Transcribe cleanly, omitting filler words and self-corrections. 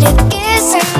But it isn't.